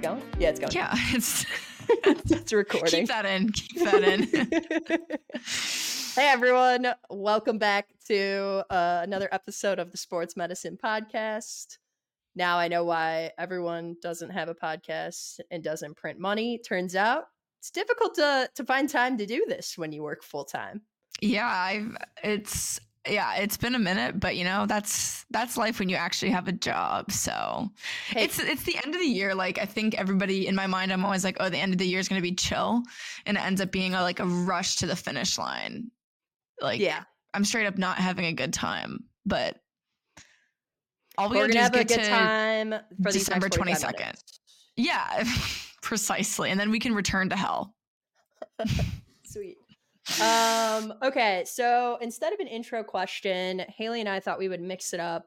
we going? Yeah, it's going. Yeah, it's recording. Keep that in. Keep that in. Hey, everyone. Welcome back to another episode of the Sports Medicine Podcast. Now I know why everyone doesn't have a podcast and doesn't print money. Turns out it's difficult to find time to do this when you work full time. Yeah, it's been a minute, but you know, that's life when you actually have a job. So hey. It's the end of the year. Like, I think everybody in my mind, I'm always like, oh, the end of the year is going to be chill. And it ends up being a rush to the finish line. Like, yeah, I'm straight up not having a good time, but all we are going to have is get a good time for December 22nd. Minutes. Yeah, precisely. And then we can return to hell. Sweet. Okay, so instead of an intro question, Haley and I thought we would mix it up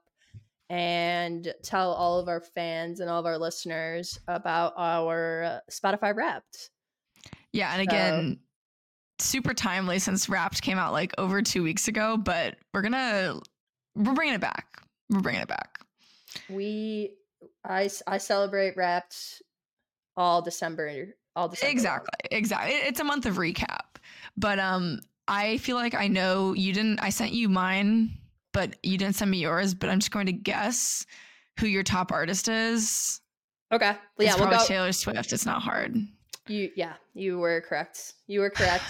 and tell all of our fans and all of our listeners about our Spotify Wrapped. Yeah, and again, super timely since Wrapped came out over 2 weeks ago, but we're bringing it back. We're bringing it back. I celebrate Wrapped all December. Exactly. It's a month of recap. But I feel like I know you didn't. I sent you mine, but you didn't send me yours. But I'm just going to guess who your top artist is. Okay. Well, yeah, it's probably Taylor Swift. It's not hard. You were correct. You were correct.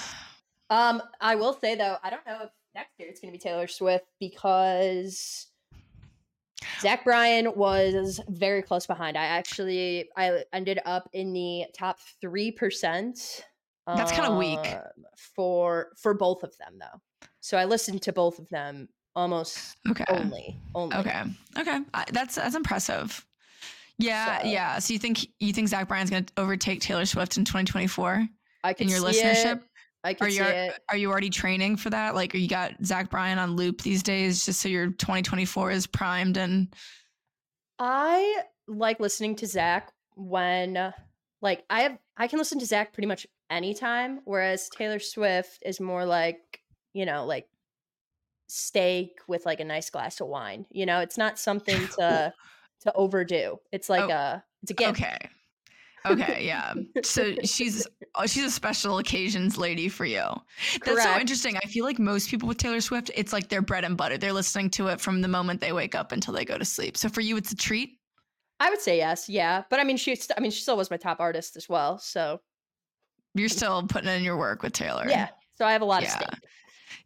I will say though, I don't know if next year it's going to be Taylor Swift because Zach Bryan was very close behind. I ended up in the top 3%. That's kind of weak for both of them though. So I listened to both of them almost only. Okay. That's impressive. Yeah. So. So you think Zach Bryan's going to overtake Taylor Swift in 2024 in your listenership? Are you already training for that? Like, you got Zach Bryan on loop these days just so your 2024 is primed? And I like listening to Zach when I can listen to Zach pretty much anytime, whereas Taylor Swift is more steak with a nice glass of wine. You know, it's not something to overdo. It's it's a gift. Okay, yeah. So she's a special occasions lady for you. That's correct. So interesting. I feel like most people with Taylor Swift, it's their bread and butter. They're listening to it from the moment they wake up until they go to sleep. So for you, it's a treat. I would say yes, yeah, but I mean, she still was my top artist as well. So you're still putting in your work with Taylor. Yeah, so I have a lot of stake.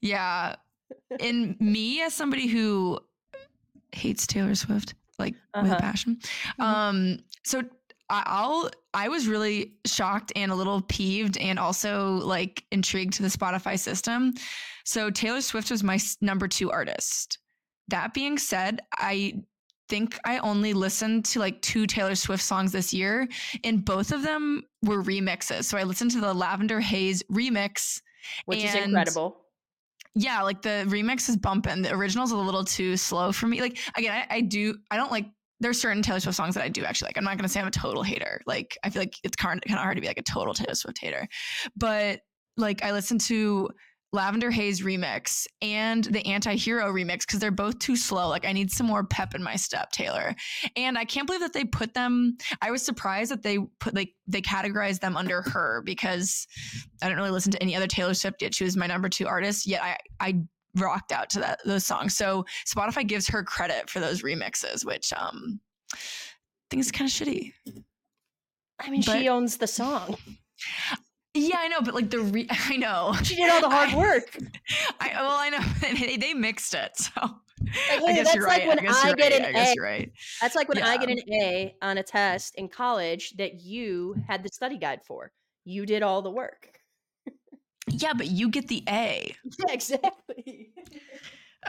Yeah, and me as somebody who hates Taylor Swift with a passion. Mm-hmm. So I was really shocked and a little peeved and also intrigued to the Spotify system. So Taylor Swift was my number 2 artist. That being said, I think I only listened to 2 Taylor Swift songs this year, and both of them were remixes. So I listened to the Lavender Haze remix, which is incredible. Yeah, the remix is bumping. The original's a little too slow for me. Again, I don't there's certain Taylor Swift songs that I do actually like. I'm not gonna say I'm a total hater. I feel like it's kind of hard to be a total Taylor Swift hater, but I listened to Lavender Haze remix and the Anti-Hero remix because they're both too slow. I need some more pep in my step, Taylor. And I can't believe that they put them. I was surprised that they put they categorized them under her because I didn't really listen to any other Taylor Swift yet. She was my number 2 artist. Yet I rocked out to those songs. So Spotify gives her credit for those remixes, which I think is kind of shitty. I mean, she owns the song. Yeah, I know, but I know she did all the hard work. I know they mixed it, so I guess you're right. That's like when I get an A on a test in college that you had the study guide for. You did all the work. Yeah, but you get the A. Yeah, exactly.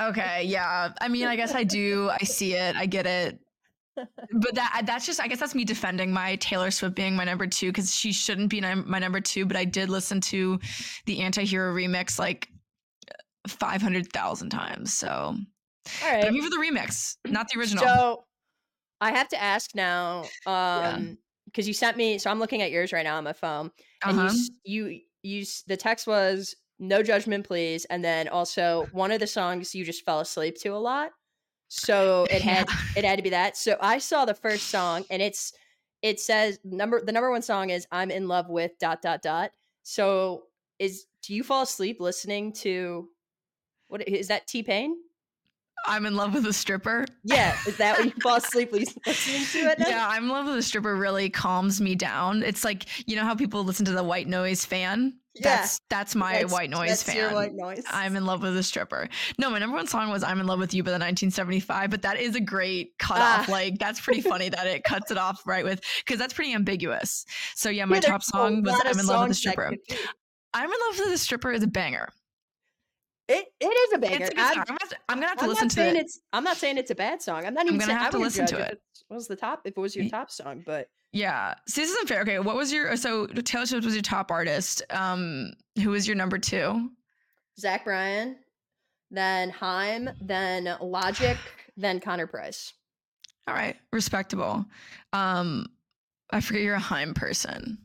Okay, yeah. I mean, I guess I do. I see it. I get it. But that's just, I guess that's me defending my Taylor Swift being my number 2 because she shouldn't be my number 2. But I did listen to the Anti-Hero remix 500,000 times. So, all right. But I'm here for the remix, not the original. So I have to ask now because you sent me. So I'm looking at yours right now on my phone, and you the text was "No judgment, please," and then also one of the songs you just fell asleep to a lot. So it had to be that. So I saw the first song, and it's it says the number one song is I'm in love with ... So do you fall asleep listening to, what is that, T-Pain? I'm in love with a stripper. Yeah, is that when you fall asleep listening to it? Yeah, I'm in love with a stripper really calms me down. It's like, you know how people listen to the white noise fan? Yeah. That's white noise fan. Your white noise. I'm in love with a stripper. No, my number one song was I'm in love with you by the 1975, but that is a great cutoff. Like, that's pretty funny that it cuts it off right with, because that's pretty ambiguous. So yeah, my top song was I'm in love with a stripper. I'm in love with a stripper is a banger. It is a banger. I'm gonna have to listen to it. I'm not saying it's a bad song. I'm not even saying I would listen to it. If it was your top song, but yeah. See, this isn't fair. Okay, what was your? So Taylor Swift was your top artist. Who was your number two? Zach Bryan, then Haim, then Logic, then Connor Price. All right, respectable. I forget you're a Haim person.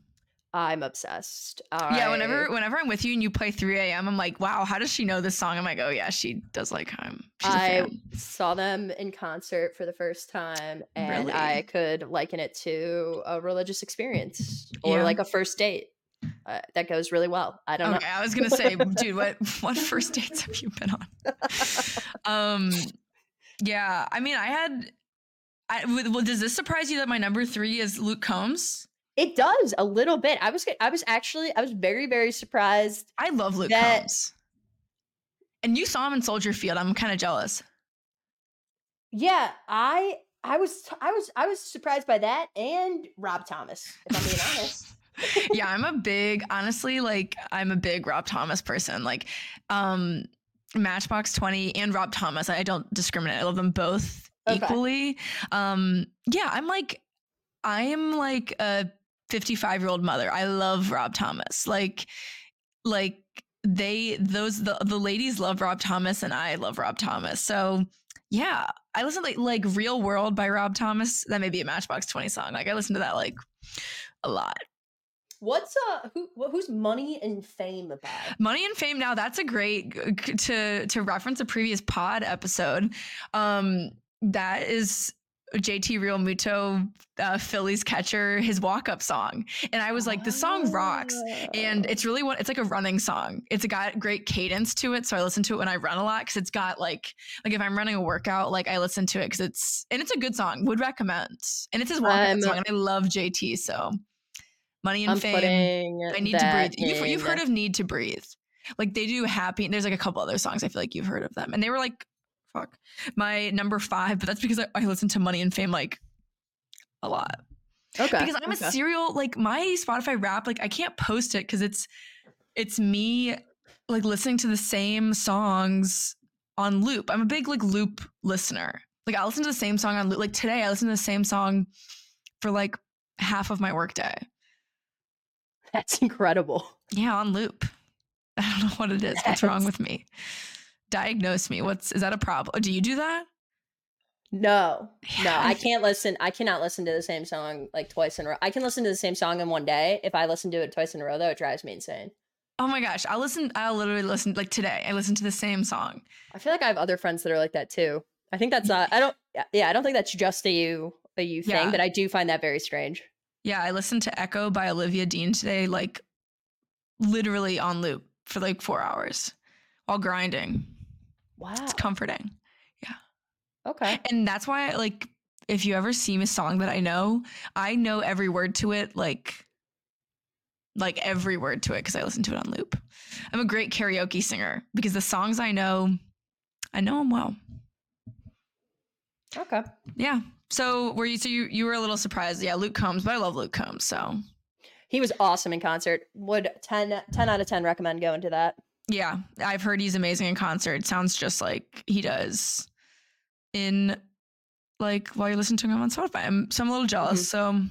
I'm obsessed. Yeah, whenever I'm with you and you play 3 a.m., I'm like, wow, how does she know this song? I'm like, oh yeah, she does like him. I saw them in concert for the first time, and really? I could liken it to a religious experience or like a first date. That goes really well. I don't know. I was going to say, dude, what first dates have you been on? Yeah, I mean, does this surprise you that my number 3 is Luke Combs? It does a little bit. I was very, very surprised. I love Luke Combs. And you saw him in Soldier Field. I'm kind of jealous. Yeah, I was surprised by that and Rob Thomas, if I'm being honest. Yeah, I'm a big Rob Thomas person. Like, Matchbox 20 and Rob Thomas. I don't discriminate. I love them both equally. Yeah, I am like a 55-year-old mother. I love Rob Thomas. Like the ladies love Rob Thomas and I love Rob Thomas. So yeah, I listen to like Real World by Rob Thomas. That may be a Matchbox 20 song. Like I listen to that like a lot. What's who's Money and Fame about? Money and Fame. Now that's a great to reference a previous pod episode. That is JT Realmuto, Phillies catcher, his walk-up song. And I was like, this song rocks. And it's like a running song. It's got great cadence to it. So I listen to it when I run a lot because it's got like if I'm running a workout, like I listen to it because it's a good song. Would recommend. And it's his walk-up song. And I love JT. So Money and Fame. I Need to Breathe. You've heard of Need to Breathe. Like they do Happy. There's like a couple other songs. I feel like you've heard of them. And they were like, fuck, my number 5, but that's because I listen to Money and Fame like a lot. Okay. Because I'm a serial, like my Spotify Wrapped, like I can't post it because it's me like listening to the same songs on loop. I'm a big like loop listener. Like I listen to the same song on loop. Like today I listened to the same song for like half of my workday. That's incredible. Yeah, on loop. I don't know what it is. What's wrong with me? Diagnose me. Is that a problem? Do you do that? No, I can't listen. I cannot listen to the same song like twice in a row. I can listen to the same song in one day. If I listen to it twice in a row, though, it drives me insane. Oh my gosh. I'll literally listen like today. I listened to the same song. I feel like I have other friends that are like that too. I think that's not, I don't think that's just a you thing, but I do find that very strange. Yeah. I listened to Echo by Olivia Dean today, like literally on loop for like 4 hours while grinding. Wow. It's comforting. Yeah. Okay. And that's why, like, if you ever see a song that I know every word to it, like every word to it because I listen to it on loop. I'm a great karaoke singer because the songs I know them well. Okay. Yeah. So were you, you were a little surprised. Yeah, Luke Combs, but I love Luke Combs, so. He was awesome in concert. Would 10 out of 10 recommend going to that? Yeah, I've heard he's amazing in concert. Sounds just like he does in like while you're listening to him on Spotify. I'm a little jealous. Mm-hmm.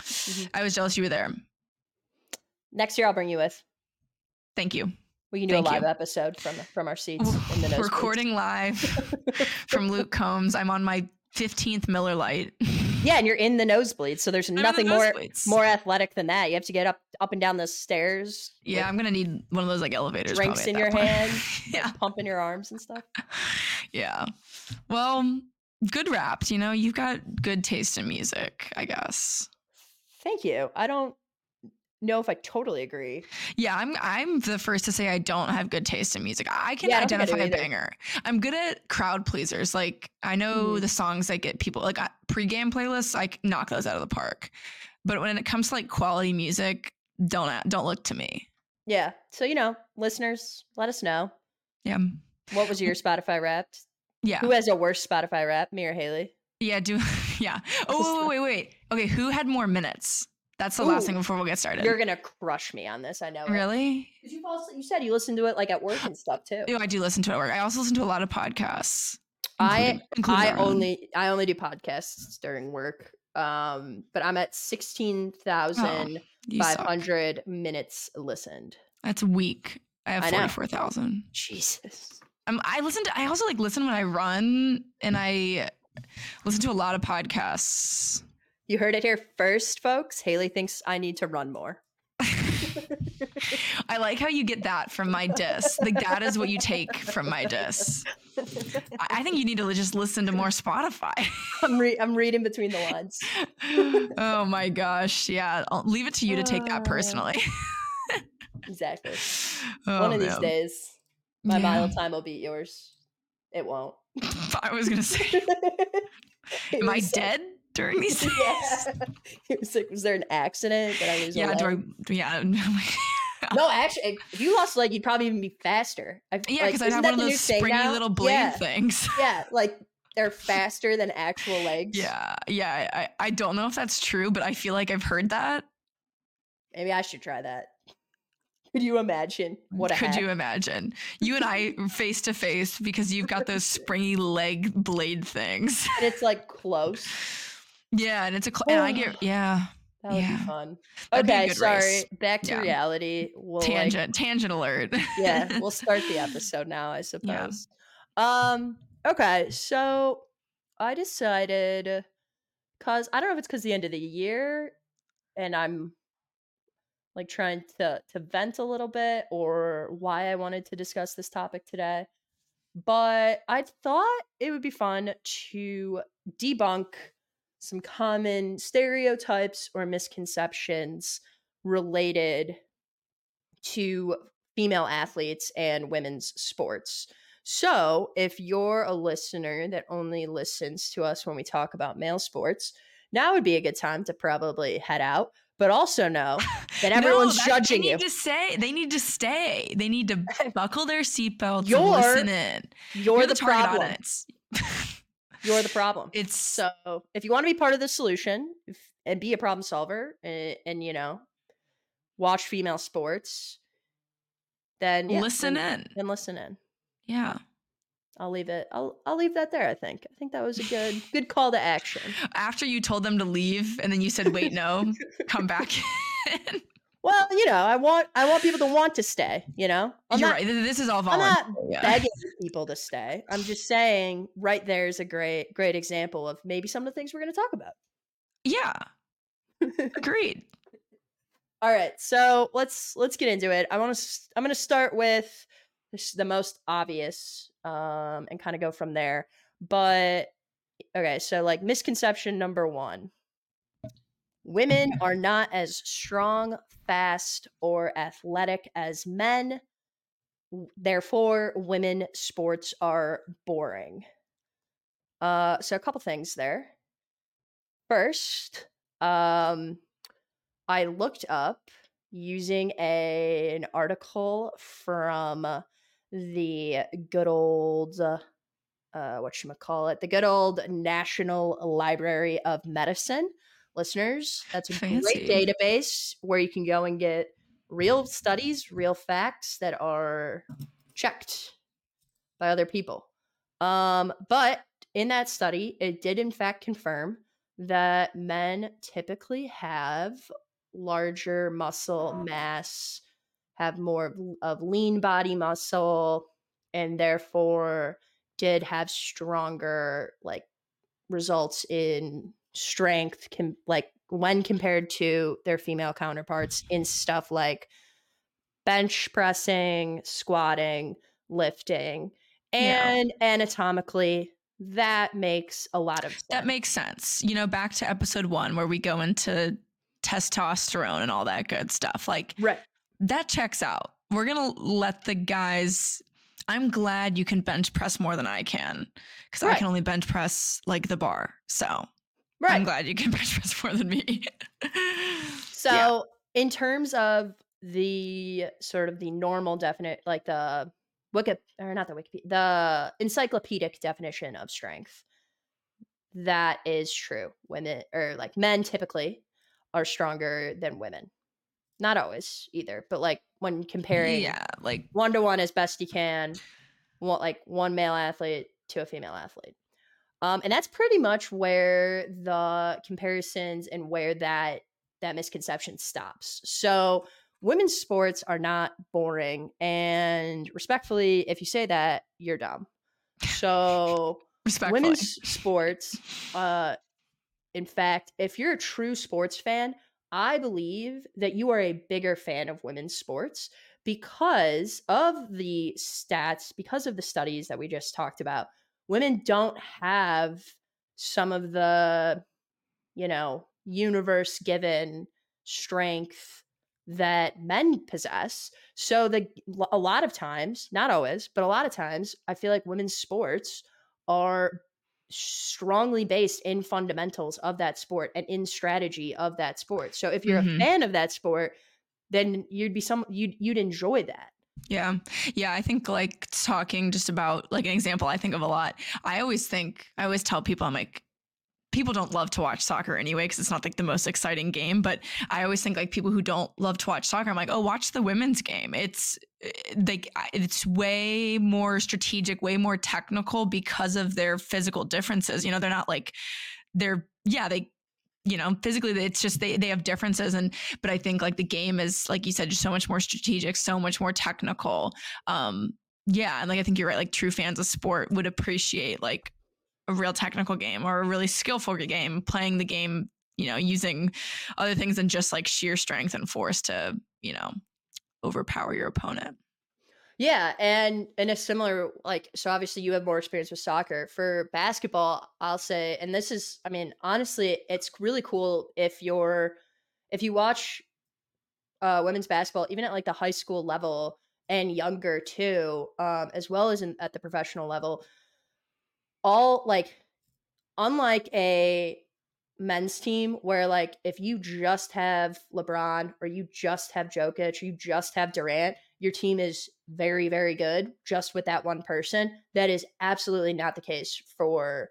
So I was jealous you were there. Next year, I'll bring you with. Thank you. We can do a live episode from our seats in the nosebleeds. Recording live from Luke Combs. I'm on my 15th Miller Lite. Yeah, and you're in the nosebleeds, so there's nothing more athletic than that. You have to get up and down the stairs. Yeah, I'm gonna need one of those like elevators. Drinks in your hand, pumping your arms and stuff. Yeah, well, good Wrapped. You know, you've got good taste in music, I guess. Thank you. I don't know if I totally agree. Yeah, I'm the first to say I don't have good taste in music. I can identify a banger. I'm good at crowd pleasers. Like, I know the songs that get people, like pregame playlists, I knock those out of the park. But when it comes to like quality music, don't look to me. Yeah. So, you know, listeners, let us know. Yeah. What was your Spotify Wrapped? Yeah. Who has a worse Spotify Wrapped, me or Haley? Yeah. Yeah. Oh, wait. Okay. Who had more minutes? That's the last thing before we'll get started. You're going to crush me on this. I know. Really? Did you fall asleep? You said you listened to it like at work and stuff too. I do listen to it at work. I also listen to a lot of podcasts. I only do podcasts during work. But I'm at 16,500 minutes listened. That's weak. I have 44,000. Jesus. I also like listen when I run, and I listen to a lot of podcasts. You heard it here first, folks. Haley thinks I need to run more. I like how you get that from my diss. Like, that is what you take from my diss. I think you need to just listen to more Spotify. I'm reading between the lines. Oh my gosh. Yeah. I'll leave it to you to take that personally. Exactly. One of these days, my mile time will beat yours. It won't. I was going to say, am I dead during these days? Yeah. It was like, was there an accident? Did I lose my leg? No, actually, if you lost a leg, you'd probably even be faster. Because I'd have one of those springy little blade things. Yeah, like they're faster than actual legs. Yeah. I don't know if that's true, but I feel like I've heard that. Maybe I should try that. Could you imagine? Could you imagine? You and I face to face because you've got those springy leg blade things. And it's like close. Yeah, and it's that would be fun. That'd okay, be sorry. Race. Back to reality. We'll tangent alert. Yeah, we'll start the episode now, I suppose. Yeah. Okay, so I decided, cause I don't know if it's cause the end of the year, and I'm like trying to vent a little bit, or why I wanted to discuss this topic today. But I thought it would be fun to debunk some common stereotypes or misconceptions related to female athletes and women's sports. So if you're a listener that only listens to us when we talk about male sports, now would be a good time to probably head out. But also know that everyone's judging you. They need to stay. They need to buckle their seatbelts and listen in. You're the target audience. You're the problem. So if you want to be part of the solution and be a problem solver and you know, watch female sports, then listen in. Yeah. I'll leave that there. I think that was a good call to action. After you told them to leave, and then you said, "Wait, no, come back." Well, you know, I want people to want to stay. You know, you're right. This is all voluntary. I'm not begging people to stay. I'm just saying, right there is a great example of maybe some of the things we're going to talk about. Yeah, agreed. All right, so let's get into it. I'm going to start with the most obvious. And kind of go from there. But okay, so like misconception number one, women are not as strong, fast, or athletic as men. Therefore, women sports are boring. So a couple things there. First, I looked up using an article from the good old, the good old National Library of Medicine. Listeners, that's a fancy, great database where you can go and get real studies, real facts that are checked by other people. But in that study, it did in fact confirm that men typically have larger muscle mass, have more of lean body muscle, and therefore did have stronger like results in strength when compared to their female counterparts in stuff like bench pressing, squatting, lifting, and anatomically that makes a lot of sense. That makes sense. You know, back to episode 1 where we go into testosterone and all that good stuff. Like, right. That checks out. We're going to let the guys... I'm glad you can bench press more than I can, because right. I can only bench press like the bar. So right. I'm glad you can bench press more than me. So yeah. In terms of the sort of the normal definite, like the encyclopedic definition of strength, that is true. Women, or like men typically are stronger than women. Not always either, but like when comparing like 1-to-1 as best you can, like one male athlete to a female athlete. And that's pretty much where the comparisons and where that misconception stops. So women's sports are not boring, and respectfully, if you say that, you're dumb. So women's sports, in fact, if you're a true sports fan, I believe that you are a bigger fan of women's sports because of the stats, because of the studies that we just talked about. Women don't have some of the, universe-given strength that men possess. So a lot of times, not always, but a lot of times, I feel like women's sports are strongly based in fundamentals of that sport and in strategy of that sport. So if you're a fan of that sport, then you'd enjoy that. Yeah. I think like talking just about like an example I think of a lot. I always tell people, I'm like, people don't love to watch soccer anyway, because it's not like the most exciting game. But I always think like people who don't love to watch soccer, I'm like, oh, watch the women's game. It's way more strategic, way more technical because of their physical differences. They're not like physically, it's just they have differences. But I think like the game is, like you said, just so much more strategic, so much more technical. And like I think you're right. Like true fans of sport would appreciate like a real technical game or a really skillful game, playing the game, using other things than just like sheer strength and force to, overpower your opponent. Yeah. And in a similar, like, so obviously you have more experience with soccer. For basketball, I'll say, and this is, I mean, honestly, it's really cool if you watch women's basketball, even at like the high school level and younger too, as well as at the professional level, unlike a men's team where like if you just have LeBron or you just have Jokic or you just have Durant, your team is very, very good just with that one person. That is absolutely not the case for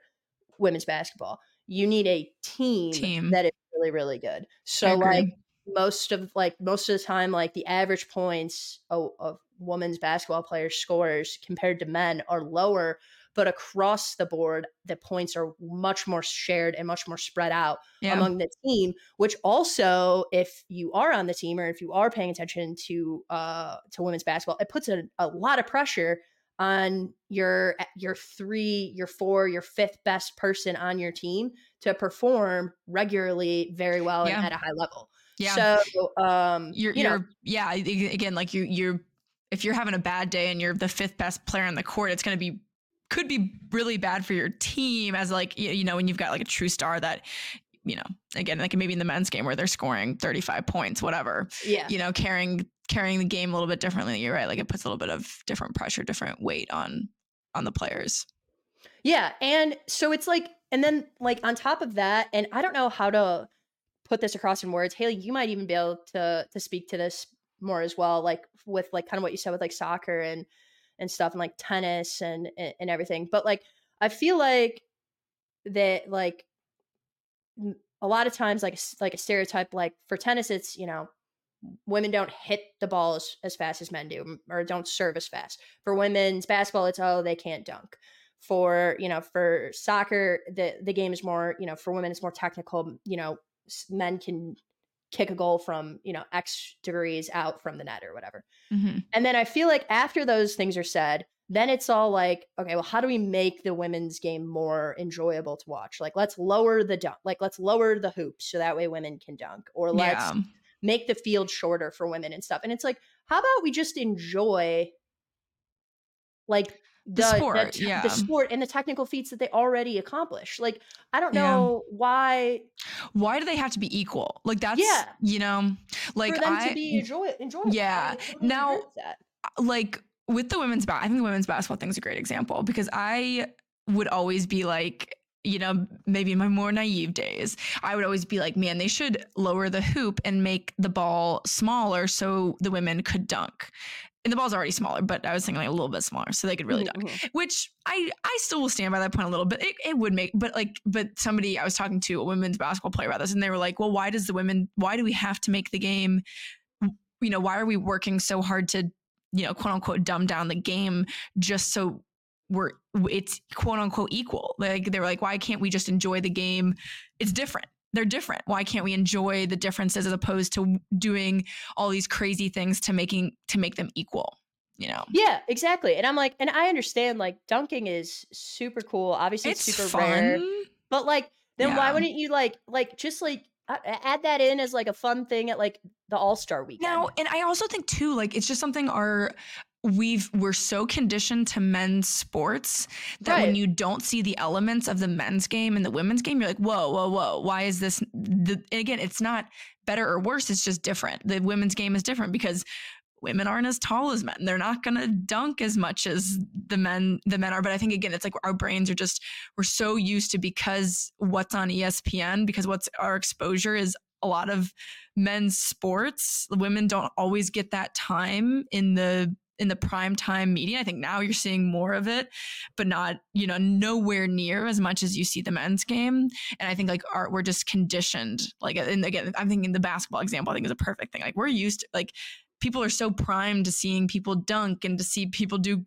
women's basketball. You need a team. That is really, really good. So like most of the time, like the average points of women's basketball players scores compared to men are lower. But across the board, the points are much more shared and much more spread out among the team, which also, if you are on the team or if you are paying attention to women's basketball, it puts a lot of pressure on your 3, your 4, your 5th best person on your team to perform regularly very well and at a high level. Yeah. So, again, like if you're having a bad day and you're the 5th best player on the court, it's going to be, could be really bad for your team, as like, when you've got like a true star that, again, like maybe in the men's game where they're scoring 35 points, whatever, carrying the game a little bit differently. You're right. Like it puts a little bit of different pressure, different weight on the players. Yeah. And so it's like, and then like on top of that, and I don't know how to put this across in words, Haley, you might even be able to speak to this more as well. Like with like kind of what you said with like soccer and stuff and like tennis and everything. But like, I feel like that, like a lot of times, like a stereotype, like for tennis, it's, women don't hit the ball as fast as men do, or don't serve as fast. For women's basketball, it's, oh, they can't dunk. For, for soccer, the game is more, for women, it's more technical, men can kick a goal from, X degrees out from the net or whatever. Mm-hmm. And then I feel like after those things are said, then it's all like, okay, well, how do we make the women's game more enjoyable to watch? Like, let's lower the dunk, like let's lower the hoops so that way women can dunk, or let's make the field shorter for women and stuff. And it's like, how about we just enjoy like the sport and the technical feats that they already accomplished. Like, I don't know why do they have to be equal? Like, that's, you know, like, for them to be enjoyable. Yeah. Now, like, with the women's basketball, I think the women's basketball thing is a great example, because I would always be like, you know, maybe in my more naive days, I would always be like, man, they should lower the hoop and make the ball smaller so the women could dunk. And the ball's already smaller, but I was thinking like a little bit smaller so they could really dunk, which I still will stand by that point a little bit. It would make, but somebody, I was talking to a women's basketball player about this, and they were like, well, why do we have to make the game, you know, why are we working so hard to, you know, quote unquote, dumb down the game just so it's quote unquote equal. Like, they were like, why can't we just enjoy the game? It's different. They're different. Why can't we enjoy the differences as opposed to doing all these crazy things to make them equal, you know? Yeah, exactly. And I'm like, and I understand, like, dunking is super cool. Obviously it's super fun. Rare, but like, then why wouldn't you like, just like add that in as like a fun thing at like the All-Star weekend? No. And I also think too, like, it's just something we're so conditioned to men's sports that when you don't see the elements of the men's game and the women's game, you're like, whoa, why is this? And again, it's not better or worse. It's just different. The women's game is different because women aren't as tall as men. They're not going to dunk as much as the men are. But I think, again, it's like our brains are just, we're so used to, because what's on ESPN, because what's our exposure is a lot of men's sports. The women don't always get that time in the primetime media. I think now you're seeing more of it, but not, you know, nowhere near as much as you see the men's game. And I think like we're just conditioned. Like, and again, I'm thinking the basketball example, I think is a perfect thing. Like, we're used to, like, people are so primed to seeing people dunk and to see people do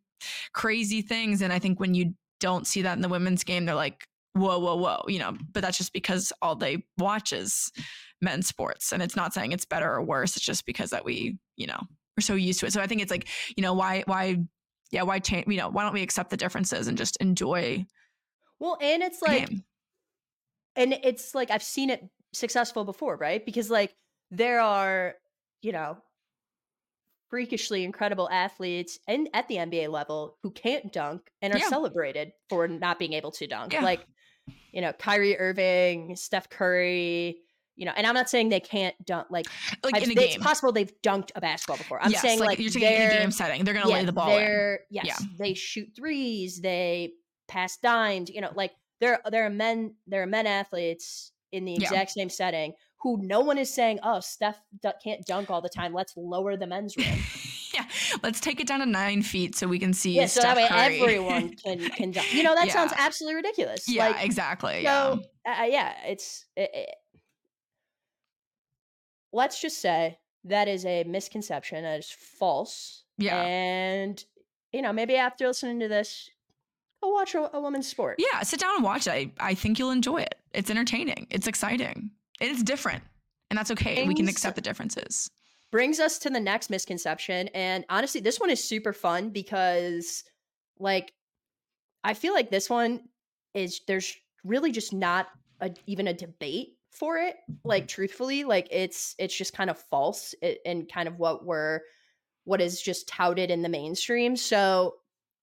crazy things. And I think when you don't see that in the women's game, they're like, whoa, you know, but that's just because all they watch is men's sports. And it's not saying it's better or worse. It's just because that we, you know, we're so used to it. So I think it's like, you know, why change, you know, why don't we accept the differences and just enjoy? Well, and it's like, I've seen it successful before, right? Because like there are, you know, freakishly incredible athletes and at the NBA level who can't dunk and are celebrated for not being able to dunk. Yeah. Like, you know, Kyrie Irving, Steph Curry, you know, and I'm not saying they can't dunk. Like in a game, it's possible they've dunked a basketball before. I'm saying like you're saying in a game setting, they're going to lay the ball in. They shoot threes, they pass dimes. You know, like there are men athletes in the exact same setting who no one is saying, oh, Steph can't dunk all the time. Let's lower the men's rim. Let's take it down to 9 feet so we can see. Yeah, so Steph that way Curry. Everyone can dunk. You know, that sounds absolutely ridiculous. Yeah, like, exactly. So let's just say that is a misconception. That is false. Yeah. And, you know, maybe after listening to this, I'll watch a woman's sport. Yeah. Sit down and watch it. I think you'll enjoy it. It's entertaining. It's exciting. It's different. And that's okay. We can accept the differences. Brings us to the next misconception. And honestly, this one is super fun because, like, I feel like this one is, there's really just not even a debate for it, like, truthfully. Like, it's just kind of false and kind of what is just touted in the mainstream. So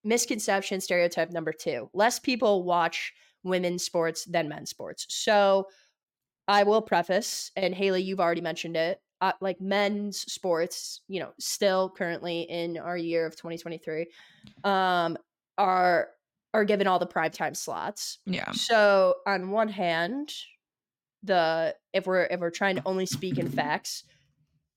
misconception stereotype number 2, less people watch women's sports than men's sports. So I will preface, and Haley, you've already mentioned it, like men's sports, you know, still currently in our year of 2023, are given all the primetime slots. Yeah. So on one hand, if we're trying to only speak in facts,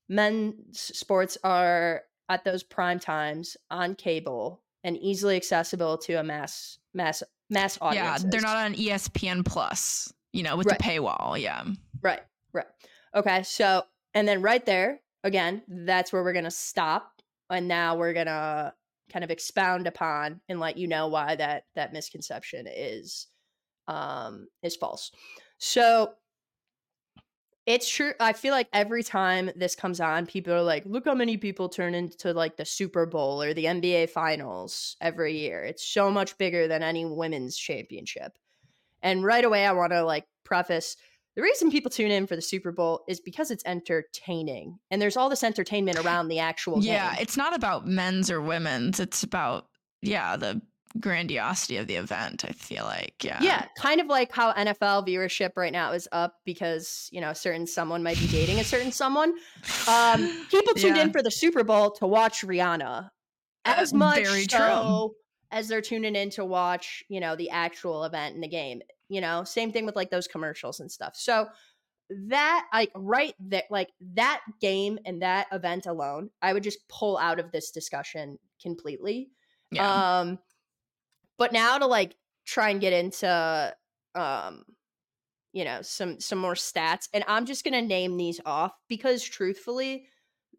men's sports are at those prime times on cable and easily accessible to a mass audience. Yeah, they're not on ESPN+, you know, with the paywall. Yeah. Right. Okay. So, and then right there again, that's where we're gonna stop, and now we're gonna kind of expound upon and let you know why that misconception is false. So. It's true. I feel like every time this comes on, people are like, look how many people turn into like the Super Bowl or the NBA finals every year. It's so much bigger than any women's championship. And right away, I want to like preface, the reason people tune in for the Super Bowl is because it's entertaining. And there's all this entertainment around the actual game. Yeah, it's not about men's or women's. It's about, the grandiosity of the event, I feel like. Yeah, kind of like how NFL viewership right now is up because, you know, certain someone might be dating a certain someone. People tuned in for the Super Bowl to watch Rihanna as much so as they're tuning in to watch, you know, the actual event in the game. You know, same thing with like those commercials and stuff. So that, like, right there, like that game and that event alone, I would just pull out of this discussion completely. Yeah. But now to like try and get into, you know, some more stats, and I'm just going to name these off because truthfully,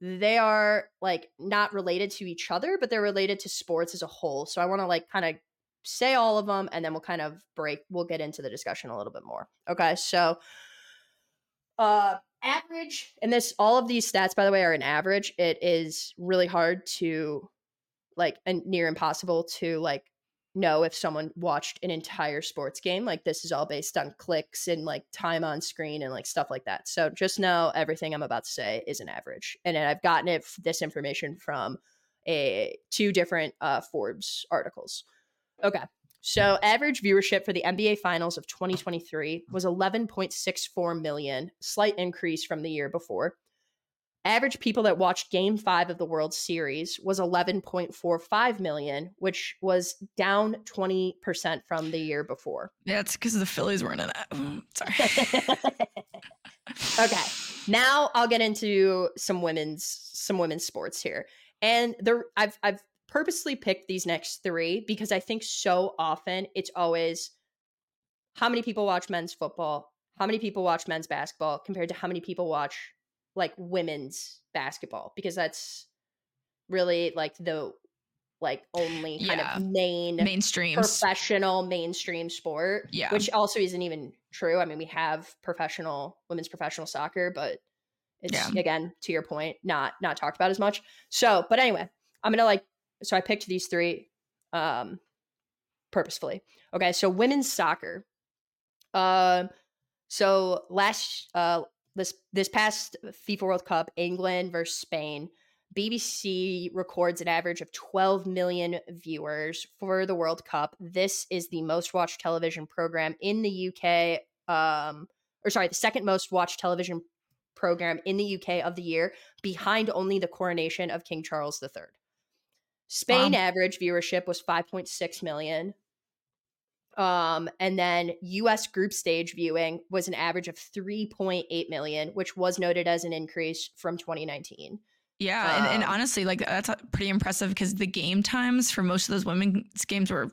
they are like not related to each other, but they're related to sports as a whole. So I want to like kind of say all of them, and then we'll kind of break. We'll get into the discussion a little bit more. Okay, so average, and this, all of these stats, by the way, are an average. It is really hard to like, and near impossible to like know if someone watched an entire sports game. Like this is all based on clicks and like time on screen and like stuff like that. So just know everything I'm about to say is an average. And I've gotten it, this information from two different Forbes articles. Okay. So average viewership for the NBA Finals of 2023 was 11.64 million, slight increase from the year before. Average people that watched Game 5 of the World Series was 11.45 million, which was down 20% from the year before. Yeah, it's because the Phillies weren't in that. Sorry. Okay, now I'll get into some women's sports here, and I've purposely picked these next three because I think so often it's always how many people watch men's football, how many people watch men's basketball, compared to how many people watch like women's basketball, because that's really like the like only kind of mainstream professional mainstream sport, which also isn't even true. I mean, we have women's professional soccer, but it's again, to your point, not talked about as much. So, but anyway, I picked these three purposefully. Okay, so women's soccer. So last This past FIFA World Cup, England versus Spain, BBC records an average of 12 million viewers for the World Cup. This is the most watched television program in the UK, the second most watched television program in the UK of the year, behind only the coronation of King Charles III. Spain average viewership was 5.6 million. And then U.S. group stage viewing was an average of 3.8 million, which was noted as an increase from 2019. Yeah. And honestly, like that's pretty impressive because the game times for most of those women's games it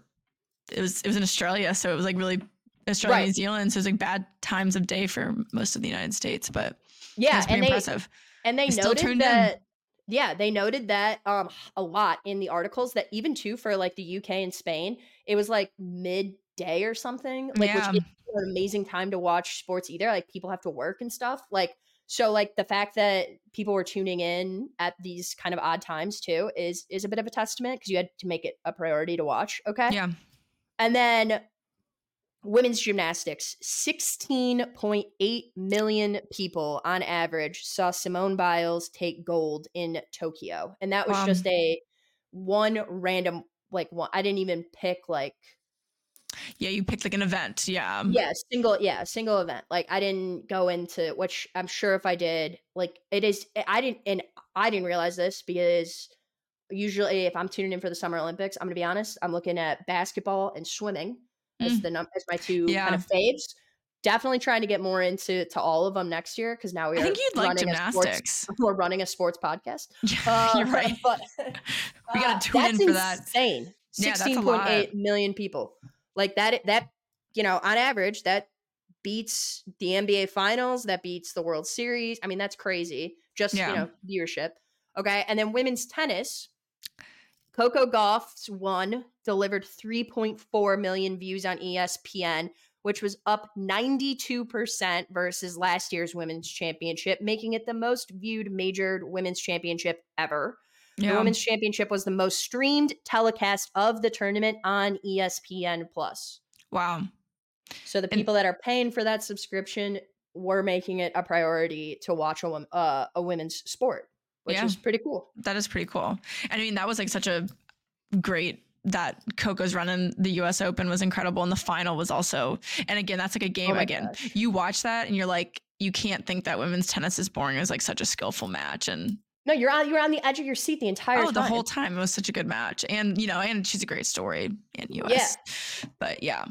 was in Australia. So it was like really Australia, New Zealand. So it was like bad times of day for most of the United States, but yeah, it's pretty impressive. And they noted that. Yeah, they noted that a lot in the articles, that even too for like the UK and Spain, it was like midday or something, like which is an amazing time to watch sports either. Like people have to work and stuff. Like, so like the fact that people were tuning in at these kind of odd times too is a bit of a testament because you had to make it a priority to watch. Okay. Yeah. And then women's gymnastics, 16.8 million people on average saw Simone Biles take gold in Tokyo. And that was just one random I didn't even pick like. Yeah, you picked like an event. Yeah. Yeah. Single event. Like I didn't go into, which I'm sure if I did, like it is, I didn't realize this because usually if I'm tuning in for the Summer Olympics, I'm going to be honest, I'm looking at basketball and swimming as my two kind of faves. Definitely trying to get more into all of them next year because now I think you'd like gymnastics. We're running a sports podcast. You're right. But, we got to tune in for that. That's insane. 16.8 million people. Like that, you know, on average, that beats the NBA Finals. That beats the World Series. I mean, that's crazy. Just, you know, viewership. Okay. And then women's tennis. Coco Gauff's one delivered 3.4 million views on ESPN, which was up 92% versus last year's women's championship, making it the most viewed major women's championship ever. Yeah. The women's championship was the most streamed telecast of the tournament on ESPN+. Wow. So the people that are paying for that subscription were making it a priority to watch a women's sport. Which is pretty cool. That is pretty cool. And I mean, that was like such a great that Coco's run in the US Open was incredible. And the final was also, and again, that's like a game gosh. You watch that and you're like, you can't think that women's tennis is boring. It was like such a skillful match. And no, you're on the edge of your seat the entire time. Oh, the whole time. It was such a good match. And, you know, and she's a great story in US, but yeah.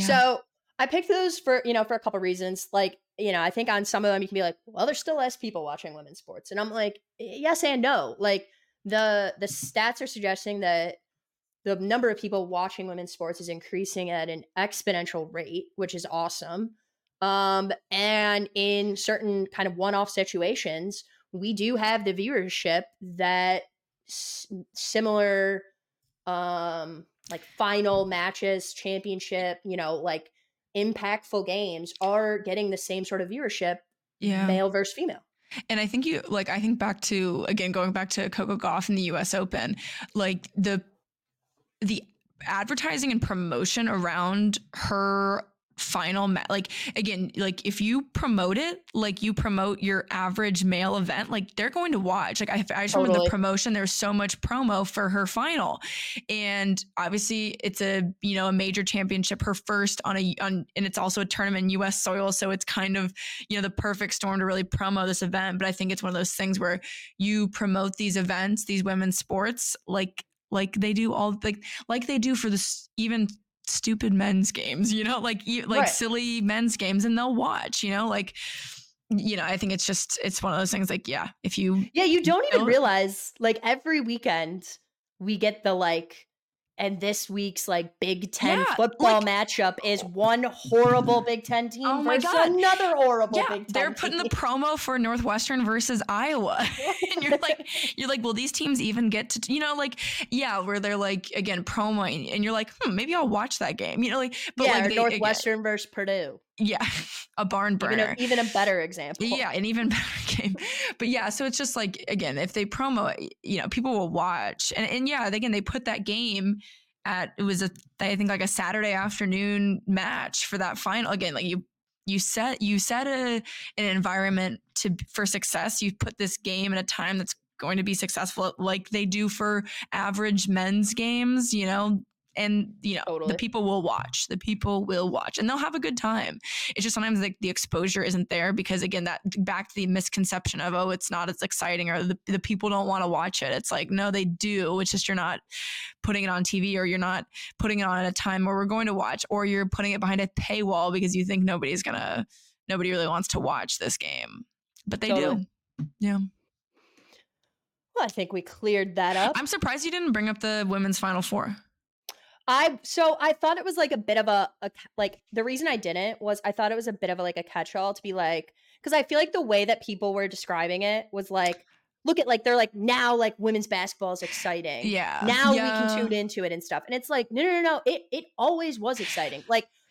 So I picked those for a couple of reasons. Like, you know, I think on some of them you can be like, well, there's still less people watching women's sports. And I'm like, yes and no. Like the stats are suggesting that the number of people watching women's sports is increasing at an exponential rate, which is awesome. And in certain kind of one-off situations, we do have the viewership that similar, like final matches, championship, you know, like impactful games are getting the same sort of viewership, male versus female. And I think I think back to, again, going back to Coco Gauff in the US Open, like the advertising and promotion around her final match, like again, like if you promote it, like you promote your average male event, like they're going to watch. Like I just remember the promotion. There's so much promo for her final, and obviously it's a a major championship, her first and it's also a tournament in U.S. soil, so it's kind of the perfect storm to really promo this event. But I think it's one of those things where you promote these events, these women's sports, like they do all like they do for this even stupid men's games, right. Silly men's games, and they'll watch, I think it's just, it's one of those things like, if you. Yeah. You don't even realize like every weekend we get the and this week's Big Ten football matchup is one horrible Big Ten team versus another horrible Big Ten team. They're putting the promo for Northwestern versus Iowa. And you're like, will these teams even get to, where they're again, promoing, and you're like, maybe I'll watch that game, but Northwestern versus Purdue. Yeah. A barn burner. Even a better example. Yeah. An even better game. But yeah, so it's just again, if they promo it, people will watch. And yeah, again, they put that game it was a Saturday afternoon match for that final. Again, you set an environment for success. You put this game at a time that's going to be successful, like they do for average men's games, and totally. The people will watch and they'll have a good time. It's just sometimes the exposure isn't there, because again, that back to the misconception of, it's not as exciting, or the people don't want to watch it. It's like, no, they do. It's just, you're not putting it on TV, or you're not putting it on at a time where we're going to watch, or you're putting it behind a paywall because you think nobody really wants to watch this game, but they do. Yeah. Well, I think we cleared that up. I'm surprised you didn't bring up the women's Final Four. I thought it was a bit of a the reason I didn't was I thought it was a bit of a catch-all to be because I feel the way that people were describing it was look at they're now women's basketball is exciting. Yeah. Now we can tune into it and stuff. And it's no. It always was exciting.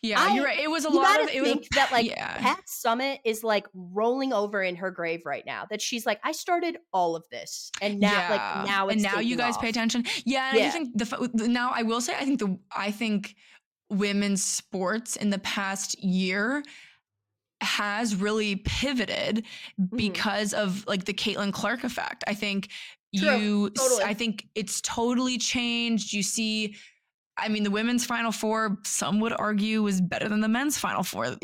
You're right. It was a lot of it. Think was that Pat Summit is rolling over in her grave right now. That she's I started all of this, and now now it's, and now you guys off. Pay attention. Yeah. And I do think now I will say I think women's sports in the past year has really pivoted because of the Caitlin Clark effect. I think I think it's totally changed. You see, the women's Final Four, some would argue, was better than the men's Final Four,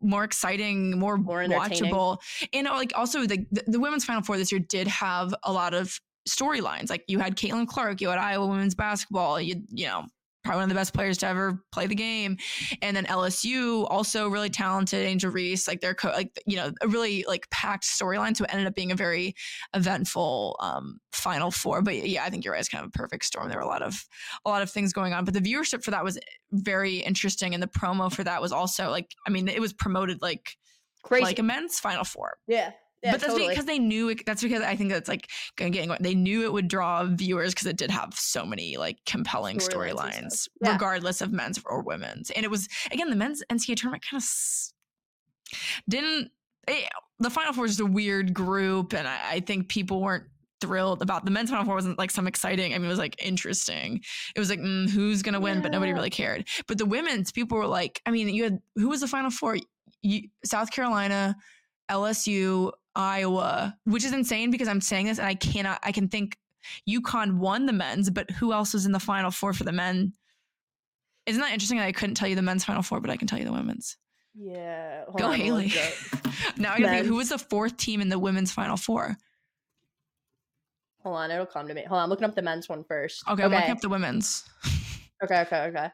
more exciting, more watchable. And also the women's Final Four this year did have a lot of storylines. You had Caitlin Clark, you had Iowa women's basketball, probably one of the best players to ever play the game. And then LSU, also really talented, Angel Reese, a really packed storyline. So it ended up being a very eventful Final Four. But yeah, I think you're right. It's kind of a perfect storm. There were a lot of things going on, but the viewership for that was very interesting. And the promo for that was also it was promoted crazy, a men's Final Four. Yeah. Yeah, but that's because they knew it. That's because I think that's they knew it would draw viewers, because it did have so many compelling storylines, regardless of men's or women's. And it was, again, the men's NCAA tournament kind of the Final Four is just a weird group, and I think people weren't thrilled about the men's Final Four. Wasn't some exciting. It was interesting. It was who's gonna win, but nobody really cared. But the women's people were you had, who was the Final Four? South Carolina, LSU. Iowa, which is insane because I'm saying this and I can think UConn won the men's, but who else was in the Final Four for the men? Isn't that interesting that I couldn't tell you the men's Final Four, but I can tell you the women's? Yeah. Go on, Haley. Now I gotta think, who was the fourth team in the women's Final Four? Hold on, it'll come to me. Hold on, I'm looking up the men's one first. Okay. I'm looking up the women's. Okay.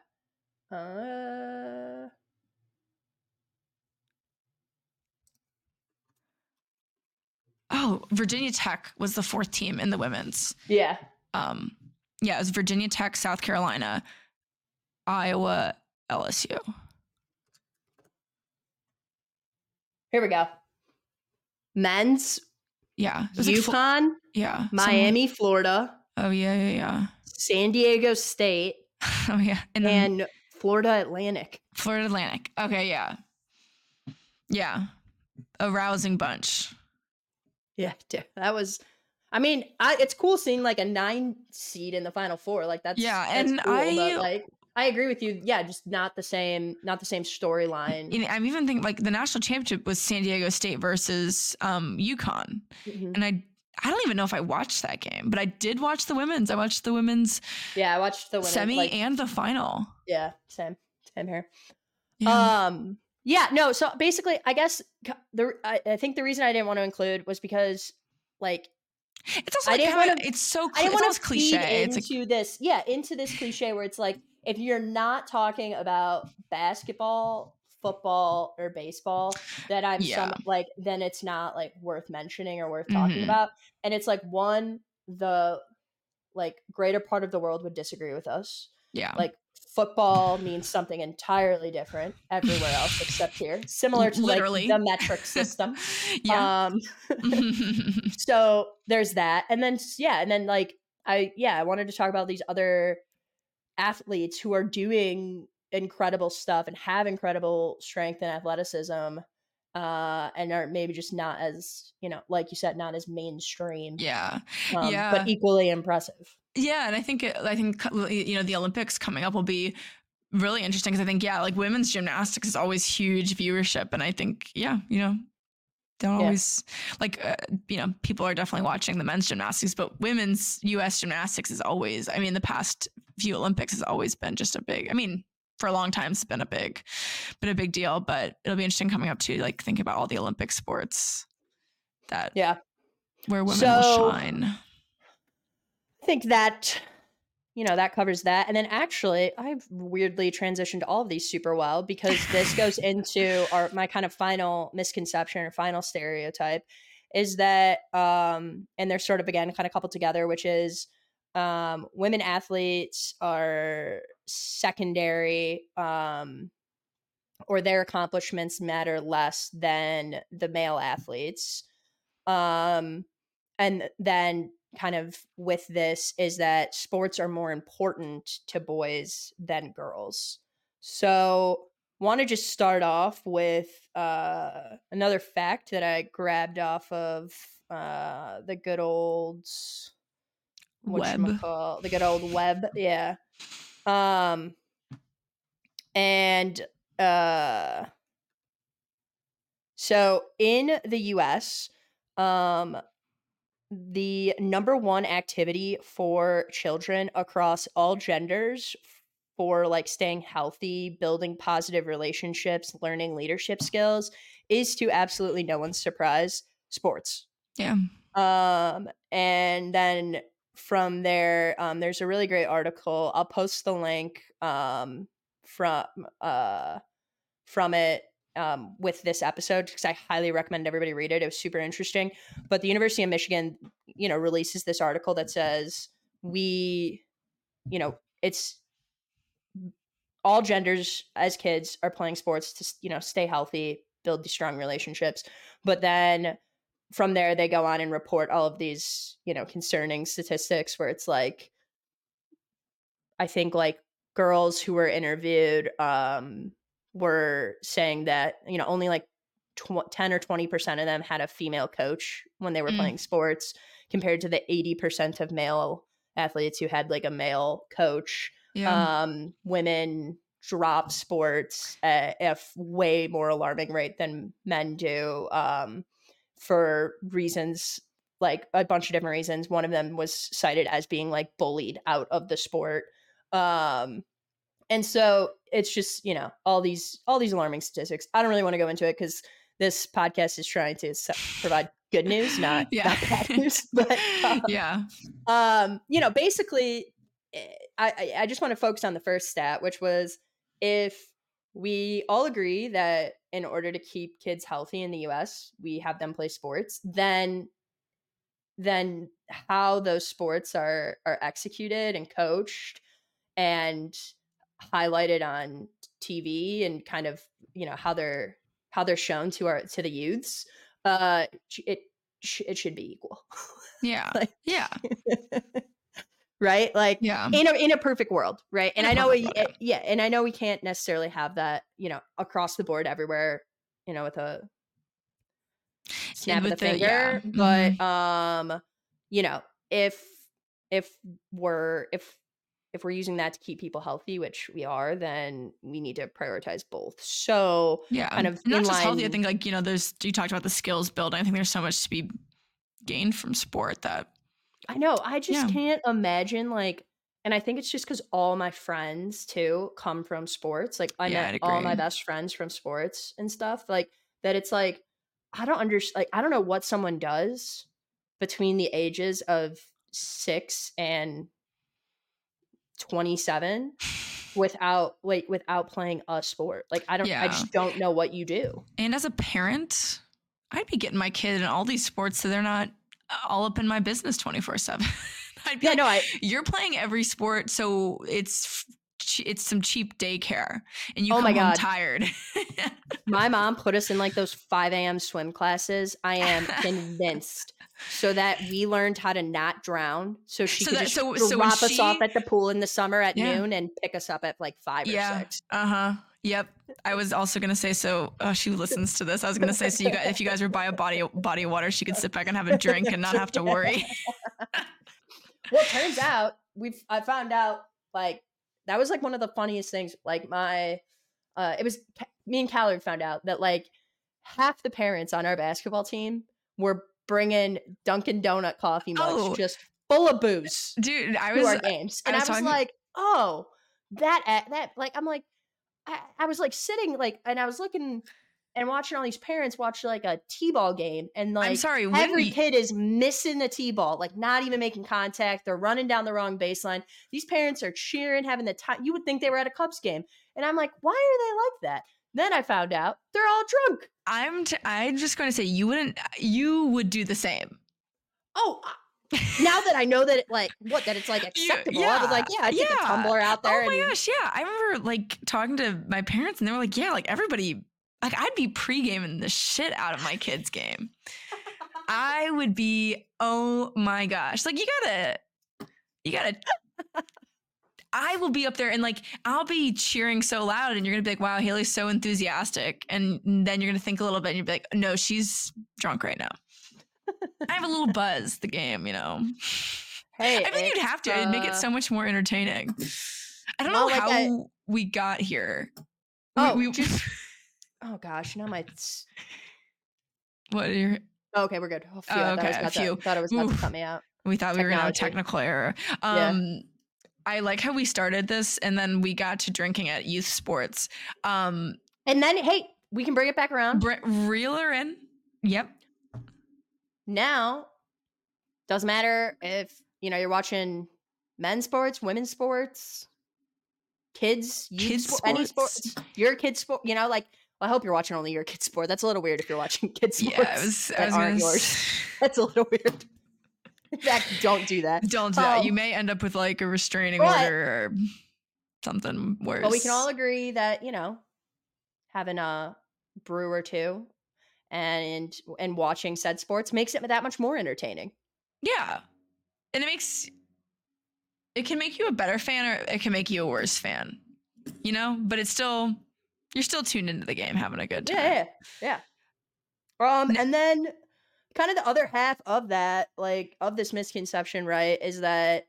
Oh, Virginia Tech was the fourth team in the women's. Yeah. It was Virginia Tech, South Carolina, Iowa, LSU. Here we go. Men's. Yeah. UConn. Yeah. Miami, Florida. Oh, yeah. San Diego State. Oh, yeah. And Florida Atlantic. Okay, yeah. Yeah. A rousing bunch. Yeah, dude, that was, I mean, it's cool seeing like a 9 seed in the Final Four. Like that's, yeah. That's and cool, I agree with you. Yeah. Just not the same storyline. I'm even thinking like the national championship was San Diego State versus UConn. Mm-hmm. And I don't even know if I watched that game, but I did watch the women's. Yeah, I watched the women's semi and the final. Yeah, same here. Yeah. So basically, I guess I think the reason I didn't want to include was because, like, it's also like it's so cliche. Into this cliche where it's like if you're not talking about basketball, football, or baseball, that I'm then it's not like worth mentioning or worth talking about. And it's like the like greater part of the world would disagree with us. Yeah, like. Football means something entirely different everywhere else except here. Similar to literally like the metric system. Yeah. So there's that. And then, I wanted to talk about these other athletes who are doing incredible stuff and have incredible strength and athleticism and are maybe just not as, like you said, not as mainstream. Yeah. But equally impressive. Yeah, and I think the Olympics coming up will be really interesting because I think women's gymnastics is always huge viewership, and I think don't always people are definitely watching the men's gymnastics, but women's U.S. gymnastics is always the past few Olympics has always been just a big. For a long time it's been a big deal, but it'll be interesting coming up to like think about all the Olympic sports that where women will shine. I think that, that covers that. And then actually, I've weirdly transitioned all of these super well because this goes into my kind of final misconception or final stereotype is that, and they're sort of, again, kind of coupled together, which is women athletes are secondary or their accomplishments matter less than the male athletes. And then kind of with this is that sports are more important to boys than girls. So want to just start off with another fact that I grabbed off of the good old web. Yeah. So in the US, the number one activity for children across all genders for like staying healthy, building positive relationships, learning leadership skills is, to absolutely no one's surprise, sports. Yeah. And then from there, there's a really great article. I'll post the link from it. With this episode, because I highly recommend everybody read it. It was super interesting. But the University of Michigan, releases this article that says it's all genders as kids are playing sports to, stay healthy, build these strong relationships. But then from there, they go on and report all of these, concerning statistics where it's like, I think like girls who were interviewed, were saying that only like 10 or 20% of them had a female coach when they were playing sports, compared to the 80% of male athletes who had like a male coach. Yeah. Women drop sports at a way more alarming rate than men do, for reasons like a bunch of different reasons. One of them was cited as being like bullied out of the sport. And so it's just, you know, all these alarming statistics. I don't really want to go into it because this podcast is trying to provide good news, not bad news. But you know, basically I just want to focus on the first stat, which was, if we all agree that in order to keep kids healthy in the US, we have them play sports, then how those sports are executed and coached and highlighted on TV and kind of, you know, how they're shown to the youths, it should be equal. Yeah. Like, yeah. Right. Like, yeah. in a perfect world. Right. And And I know we can't necessarily have that, you know, across the board everywhere, you know, with a snap of the finger, yeah. But, mm-hmm. You know, if we're using that to keep people healthy, which we are, then we need to prioritize both. So yeah, kind of not just healthy. I think, like, you know, you talked about the skills building. I think there's so much to be gained from sport that. I know. I just can't imagine, like, and I think it's just because all my friends too come from sports. Like, I met all my best friends from sports and stuff. Like, that it's like, I don't understand. Like, I don't know what someone does between the ages of 6 and 27 without playing a sport. Like, I just don't know what you do. And as a parent, I'd be getting my kid in all these sports so they're not all up in my business 24/7. I'd be you're playing every sport, so it's some cheap daycare, and you come home tired. My mom put us in like those 5 a.m. swim classes. I am convinced, so that we learned how to not drown. So she could drop us off at the pool in the summer at noon and pick us up at like 5 or 6. Uh huh. Yep. I was also going to say, she listens to this. I was going to say, so you guys, if you guys were by a body of water, she could sit back and have a drink and not have to worry. Well, it turns out I found out, like, that was like one of the funniest things. Like, it was me and Callard found out that like half the parents on our basketball team were bringing Dunkin' Donut coffee mugs just full of booze, dude. To our games, and I was like, oh, that like, I'm like, I was like sitting like, and I was looking and watching all these parents watch like a t-ball game, and like, I'm sorry, every kid is missing the t-ball, like not even making contact. They're running down the wrong baseline. These parents are cheering, having the time. You would think they were at a Cubs game, and I'm like, why are they like that? Then I found out they're all drunk. I'm just going to say you would do the same. Oh, now that I know that it's like acceptable, I was like, I take a tumbler out there. Oh my gosh, yeah. I remember like talking to my parents, and they were like, yeah, like everybody, like I'd be pre-gaming the shit out of my kid's game. I would be, oh my gosh, like you gotta. I will be up there and like, I'll be cheering so loud, and you're going to be like, wow, Haley's so enthusiastic. And then you're going to think a little bit and you'll be like, no, she's drunk right now. I have a little buzz, the game, you know. Hey, I think you'd have to. It'd make it so much more entertaining. I don't know how we got here. Oh gosh, now my... What are your... Oh, okay, we're good. Thought it was about to cut me out. We thought we were going to have a technical error. Yeah. I like how we started this, and then we got to drinking at youth sports. And then, hey, we can bring it back around. Reel her in. Yep. Now, doesn't matter if, you know, you're watching men's sports, women's sports, kids' sports, any sports, your kid's sport, you know, like, well, I hope you're watching only your kid's sport. That's a little weird if you're watching kids' sports that aren't yours. That's a little weird. In fact, don't do that. Don't do that. You may end up with like a restraining order or something worse. But we can all agree that, you know, having a brew or two and watching said sports makes it that much more entertaining. Yeah. And it can make you a better fan, or it can make you a worse fan, you know, but it's still, you're still tuned into the game, having a good time. Yeah. And then kind of the other half of that, like, of this misconception, right, is that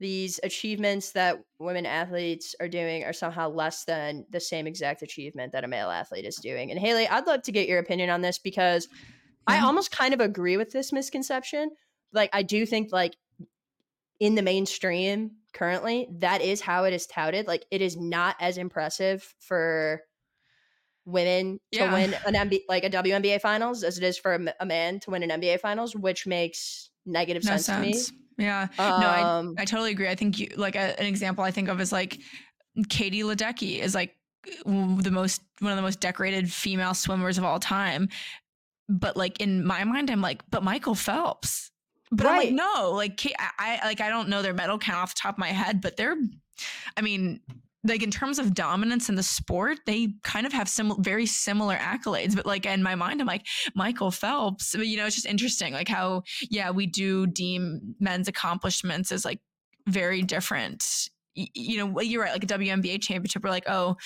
these achievements that women athletes are doing are somehow less than the same exact achievement that a male athlete is doing. And Haley, I'd love to get your opinion on this, because I almost kind of agree with this misconception. Like, I do think, like, in the mainstream currently, that is how it is touted. Like, it is not as impressive for women to win an NBA, like a WNBA finals, as it is for a man to win an NBA finals, which makes negative sense to me. Yeah. No, I totally agree. I think you, like, an example I think of is like Katie Ledecky is like one of the most decorated female swimmers of all time. But like in my mind, I'm like, but Michael Phelps. But right. I'm like, no, like I don't know their medal count off the top of my head, but they're, I mean, like in terms of dominance in the sport, they kind of have very similar accolades. But like in my mind, I'm like, Michael Phelps. But, you know, it's just interesting, like how, yeah, we do deem men's accomplishments as like very different. You know, you're right, like a WNBA championship, we're like, oh,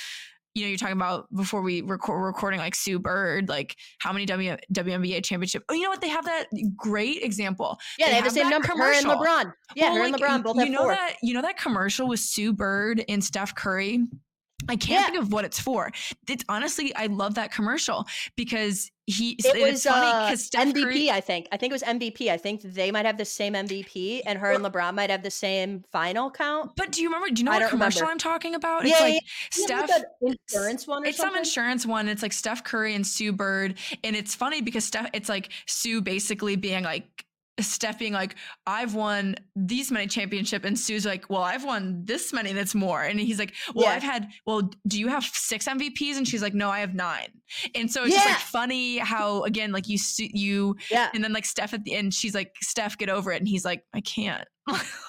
you know, you're talking about before we recording like Sue Bird, like how many WNBA championship. Oh, you know what? They have that great example. Yeah, they have the same number. Commercial. Her and LeBron. Yeah, well, her like, and LeBron both have 4. That commercial with Sue Bird and Steph Curry? I can't think of what it's for. It's honestly, I love that commercial because it's funny because MVP, Curry, I think it was MVP. I think they might have the same MVP and her and LeBron might have the same final count. But do you know what commercial I'm talking about? Yeah, it's like insurance one or it's something? Some insurance one. It's like Steph Curry and Sue Bird. And it's funny because it's like Sue basically being like, Steph being like, I've won these many championships, and Sue's like, well, I've won this many, that's more. And he's like, well, yeah. Do you have 6 MVPs? And she's like, no, I have 9. And so it's just like funny how, again, like you, and then like Steph at the end, she's like, Steph, get over it. And he's like, I can't.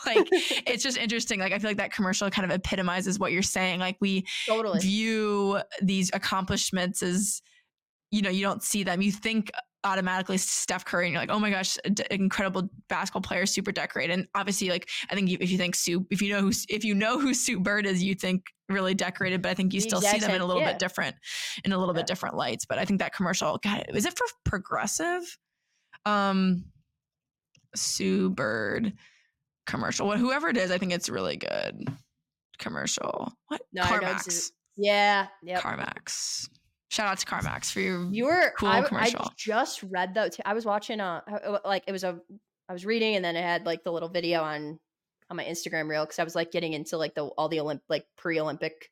Like, it's just interesting. Like, I feel like that commercial kind of epitomizes what you're saying. Like, we totally view these accomplishments as, you know, you don't see them. You think automatically Steph Curry and you're like, oh my gosh, incredible basketball player, super decorated. And obviously, like, I think if you know who Sue Bird is, you think really decorated, but I think you still see them in a little bit different, lights. But I think that commercial, God, is it for Progressive? Sue Bird commercial. Well, whoever it is, I think it's really good commercial. What? No, CarMax. Yeah. Yep. CarMax. Shout out to CarMax for your cool commercial. I just read though. I was watching I was reading and then it had like the little video on my Instagram reel because I was like getting into like all the pre-Olympic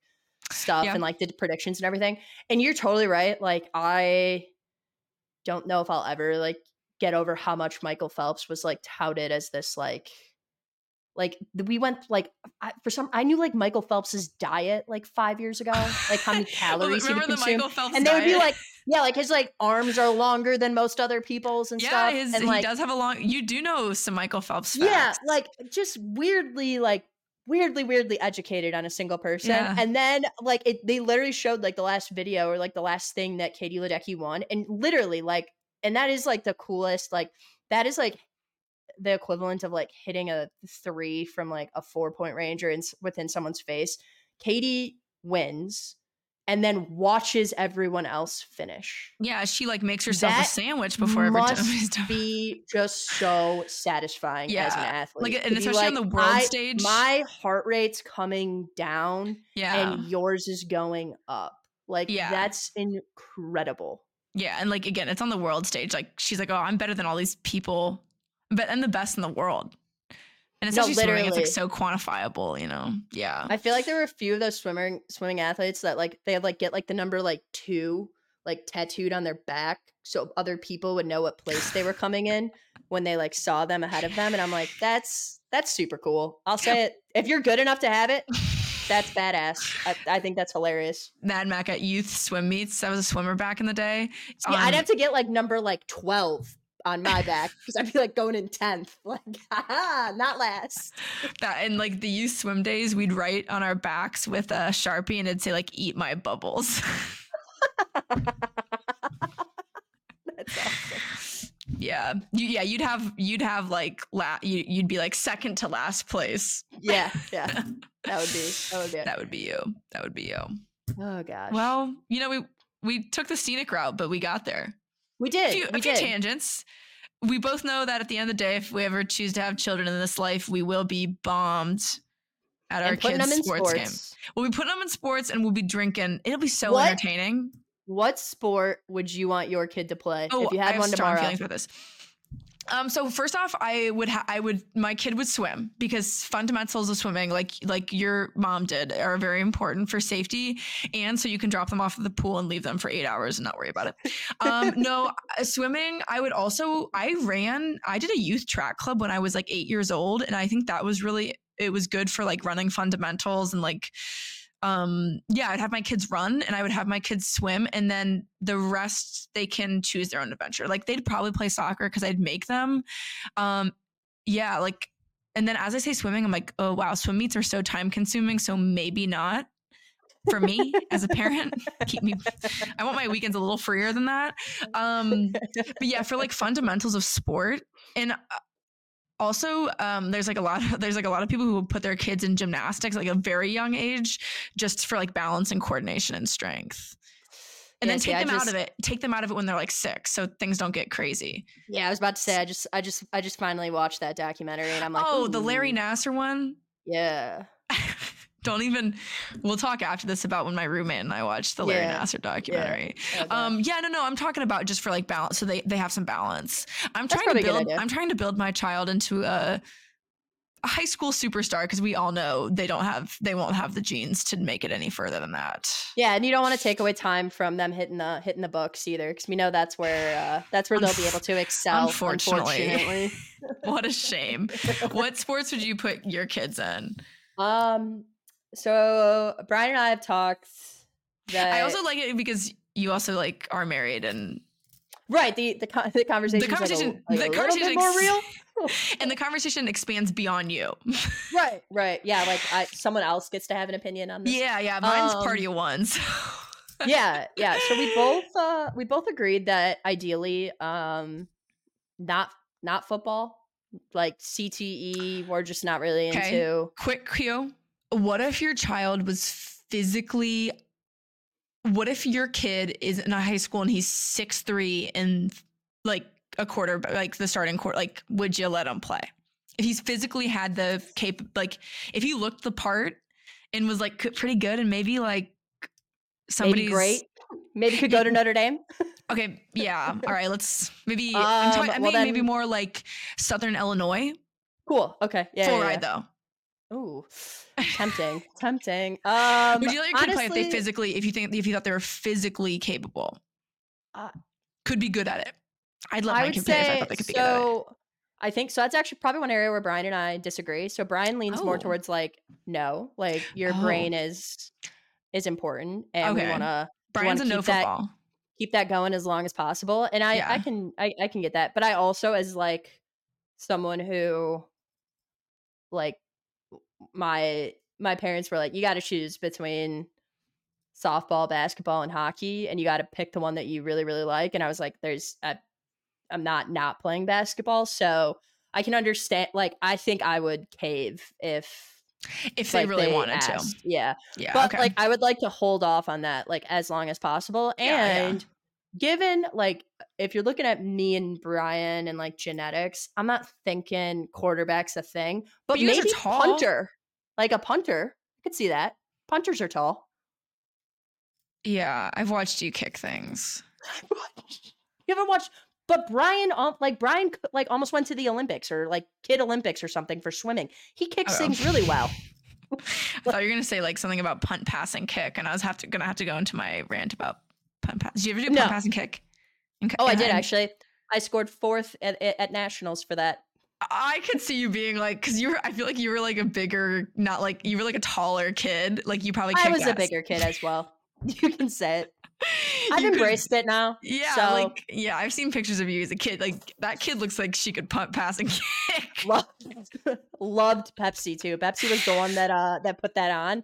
stuff and like the predictions and everything. And you're totally right. Like I don't know if I'll ever like get over how much Michael Phelps was like touted as this like we went I knew like Michael Phelps's diet like 5 years ago, like how many calories he would consume, and they would be like, yeah, like his like arms are longer than most other people's and stuff. Yeah, and like, he does have a long. You do know some Michael Phelps facts. Yeah, like just weirdly educated on a single person, and then like they literally showed like the last video or like the last thing that Katie Ledecky won, and literally like, and that is like the coolest. Like that is like the equivalent of like hitting a 3 from like a 4-point range or within someone's face. Katie wins and then watches everyone else finish. Yeah, she like makes herself a sandwich before every time. Must be just so satisfying as an athlete. Like, and especially on the world stage. My heart rate's coming down and yours is going up. Like that's incredible. Yeah, and like again, it's on the world stage. Like she's like, oh, I'm better than all these people. But and the best in the world, and especially swimming, it's like so quantifiable, you know. Yeah, I feel like there were a few of those swimming athletes that like they like get like the number 2 like tattooed on their back, so other people would know what place they were coming in when they like saw them ahead of them. And I'm like, that's super cool. I'll say it. If you're good enough to have it, that's badass. I think that's hilarious. Mad Mac at youth swim meets. I was a swimmer back in the day. Yeah, I'd have to get like number 12. On my back because I feel like going in 10th, like not last. That and like the youth swim days, we'd write on our backs with a Sharpie and it'd say like "eat my bubbles." That's awesome. Yeah, you'd have like you'd be like second to last place. Yeah, that would be it. That would be you. Oh gosh. Well, you know we took the scenic route, but we got there. We did. A few tangents. We both know that at the end of the day, if we ever choose to have children in this life, we will be bombed at our kids' sports game. We'll be putting them in sports and we'll be drinking. It'll be so entertaining. What sport would you want your kid to play if you had one tomorrow? I have strong feelings about this. So first off, my kid would swim, because fundamentals of swimming, like your mom did, are very important for safety. And so you can drop them off at the pool and leave them for 8 hours and not worry about it. No, swimming, I did a youth track club when I was like 8 years old. And I think that was it was good for like running fundamentals and like, I'd have my kids run and I would have my kids swim, and then the rest they can choose their own adventure. Like they'd probably play soccer because I'd make them. And then as I say swimming, I'm like, oh wow, swim meets are so time consuming. So maybe not for me as a parent. I want my weekends a little freer than that. But yeah, for like fundamentals of sport and also, there's a lot of people who put their kids in gymnastics like a very young age, just for like balance and coordination and strength. And yeah, then take them out of it when they're like 6, so things don't get crazy. Yeah, I was about to say, I just finally watched that documentary, and I'm like, oh, the Larry Nassar one. Yeah. We'll talk after this about when my roommate and I watched the Larry Nassar documentary. Yeah. Okay. I'm talking about just for like balance. So they have some balance. I'm trying to build my child into a high school superstar, because we all know they won't have the genes to make it any further than that. Yeah. And you don't want to take away time from them hitting the books either, because we know that's where they'll be able to excel. Unfortunately. What a shame. What sports would you put your kids in? So Brian and I have talked that I also like it because you also like are married and right. The conversation more real, and the conversation expands beyond you. Right. Yeah. Like someone else gets to have an opinion on this. Yeah. Mine's party of one. So. Yeah. So we both agreed that ideally, not football, like CTE. We're just not really into. Quick cue. What if your kid is in a high school and he's 6'3" and like a quarter, like the starting quarter, like would you let him play? If he's physically had the like if he looked the part and was like pretty good and maybe like somebody's great, maybe could go to Notre Dame. Okay. Yeah. All right. Let's maybe, maybe more like Southern Illinois. Cool. Okay. Yeah. Full ride though. Ooh, tempting. Would you like to play if you thought they were physically capable, could be good at it? I'd love my computer if I thought they could be good at it. I think so. That's actually probably one area where Brian and I disagree. So Brian leans more towards like no, like your brain is important, and we want to. Brian's a no football. Keep that going as long as possible, and I can get that, but I also as like someone who like. My parents were like, you got to choose between softball, basketball, and hockey, and you got to pick the one that you really, really like. And I was like, I'm not playing basketball, so I can understand. Like, I think I would cave if like, they really wanted asked. To. Yeah. But like, I would like to hold off on that like as long as possible. And given like, if you're looking at me and Brian and like genetics, I'm not thinking quarterback's a thing, but you maybe punter, like a punter. I could see that. Punters are tall. Yeah. I've watched you kick things. You haven't watched, but Brian, like almost went to the Olympics or like Kid Olympics or something for swimming. He kicks things really well. I thought you were going to say like something about punt, pass, and kick. And I was going to have to go into my rant about punt, pass. Did you ever do punt, pass, and kick? I did actually. I scored fourth at nationals for that. I could see you being like, because I feel like you were like a bigger, not like you were like a taller kid. Like you probably. I was a bigger kid as well. You can say it. I've embraced it now. Yeah, so. Like yeah, I've seen pictures of you as a kid. Like that kid looks like she could punt, pass, and kick. Loved Pepsi too. Pepsi was the one that put that on.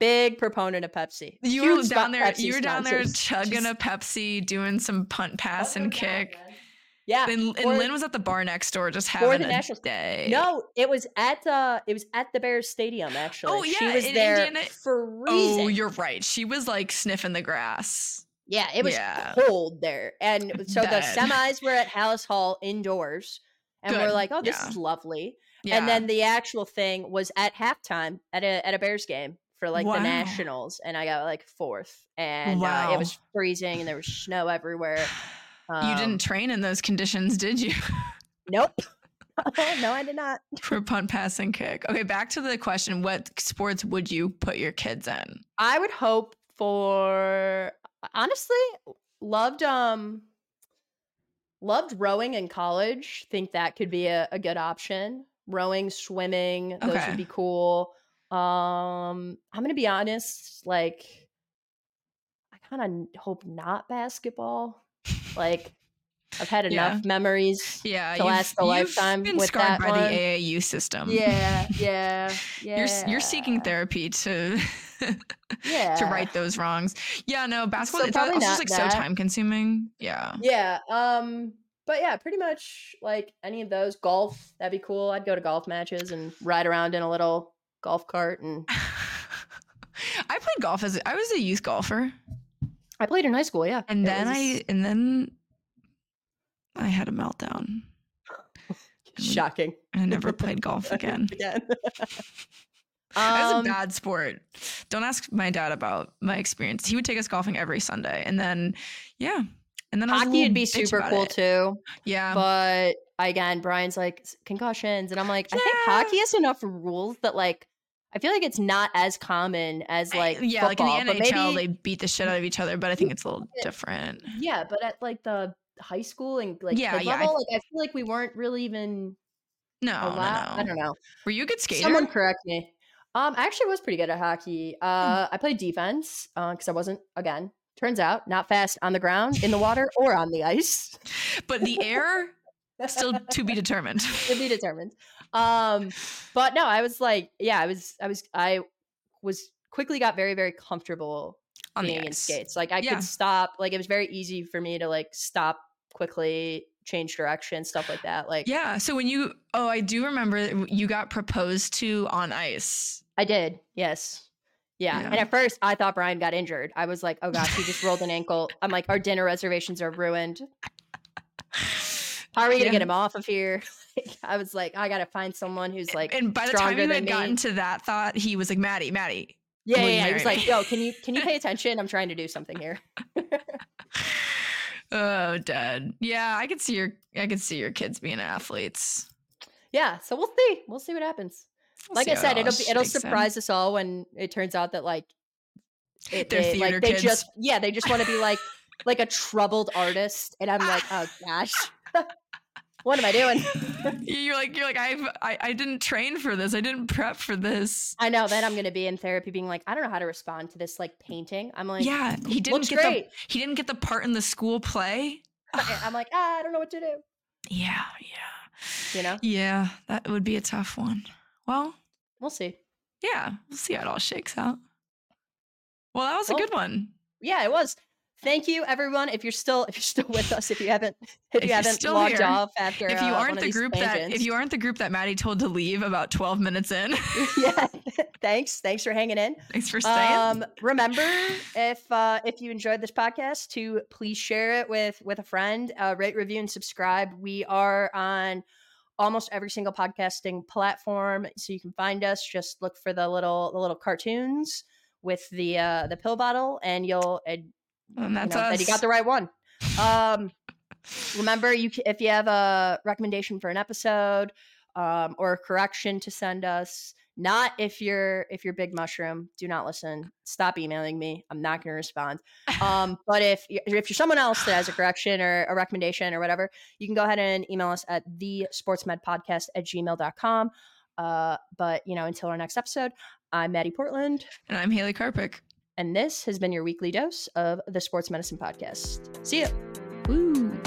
Big proponent of Pepsi. You were down there. You were down there chugging a Pepsi, doing some punt, pass, and kick. Yeah. And Lynn was at the bar next door, just having a day. No, it was at the Bears stadium actually. Oh yeah, she was there freezing. Oh, you're right. She was like sniffing the grass. Yeah, it was cold there, and so the semis were at Hallis Hall indoors, and we're like, oh, this is lovely. Yeah. And then the actual thing was at halftime at a Bears game. for like the nationals, and I got like fourth, and it was freezing and there was snow everywhere. You didn't train in those conditions, did you? Nope. No, I did not. For punt, pass, and kick. Okay, back to the question. What sports would you put your kids in? I would hope for, honestly, loved rowing in college. Think that could be a good option. Rowing, swimming, those would be cool. I'm going to be honest, like, I kind of hope not basketball. Like, I've had enough memories to last a lifetime with that one. You've been scarred by the AAU system. Yeah. You're seeking therapy to to right those wrongs. Yeah, no, basketball, so it's also just like that. So time consuming. Yeah. Yeah. But yeah, pretty much like any of those. Golf, that'd be cool. I'd go to golf matches and ride around in a little golf cart. And I played golf I was a youth golfer. I played in high school, yeah. And then I had a meltdown. Shocking. I never played golf again. That's a bad sport. Don't ask my dad about my experience. He would take us golfing every Sunday. And then, and then hockey would be super cool too. Yeah. But again, Brian's like, concussions. And I'm like, I think hockey has enough rules that like, I feel like it's not as common as like football. Like in the NHL, maybe, they beat the shit out of each other, but I think it's a little different. Yeah, but at like the high school and like level, like I feel like we weren't really even allowed. No. I don't know. Were you a good skater? Someone correct me. I actually was pretty good at hockey. I played defense because I wasn't, again, turns out, not fast on the ground, in the water, or on the ice. But the air, still to be determined. To be determined. But no, I was like, I was quickly got very, very comfortable on being in skates. Like I could stop, like it was very easy for me to like stop quickly, change direction, stuff like that. Like, yeah. So when you, I do remember you got proposed to on ice. I did. Yes. Yeah. And at first I thought Brian got injured. I was like, oh gosh, he just rolled an ankle. I'm like, our dinner reservations are ruined. How are we going to get him off of here? I was like, I got to find someone who's like stronger than me. And by the time you had gotten to that thought, he was like, Maddie. Yeah. He was like, yo, can you pay attention? I'm trying to do something here. Oh, dad. Yeah, I could see your kids being athletes. Yeah, so we'll see. We'll see what happens. Like I said, it'll surprise us all when it turns out that like they're theater kids. They just want to be like a troubled artist, and I'm like, oh gosh. What am I doing? You're like, I didn't train for this. I didn't prep for this. I know. Then I'm going to be in therapy being like, I don't know how to respond to this like painting. I'm like, yeah, he didn't get the part in the school play. I'm like, I don't know what to do. Yeah. You know? Yeah. That would be a tough one. Well, we'll see. Yeah. We'll see how it all shakes out. Well, that was a good one. Yeah, it was. Thank you, everyone. If you're still with us, if you aren't the group that Maddie told to leave about 12 minutes in. Yeah, thanks for hanging in. Thanks for staying. Remember, if you enjoyed this podcast, to please share it with a friend. Rate, review, and subscribe. We are on almost every single podcasting platform, so you can find us. Just look for the little cartoons with the pill bottle, and you'll. And that's us. That you got the right one. Remember, if you have a recommendation for an episode or a correction to send us, not if you're Big Mushroom, do not listen. Stop emailing me. I'm not going to respond. But if you're someone else that has a correction or a recommendation or whatever, you can go ahead and email us at thesportsmedpodcast@gmail.com. But, until our next episode, I'm Maddie Portland. And I'm Haley Karpik. And this has been your weekly dose of the Sports Medicine Podcast. See ya. Woo.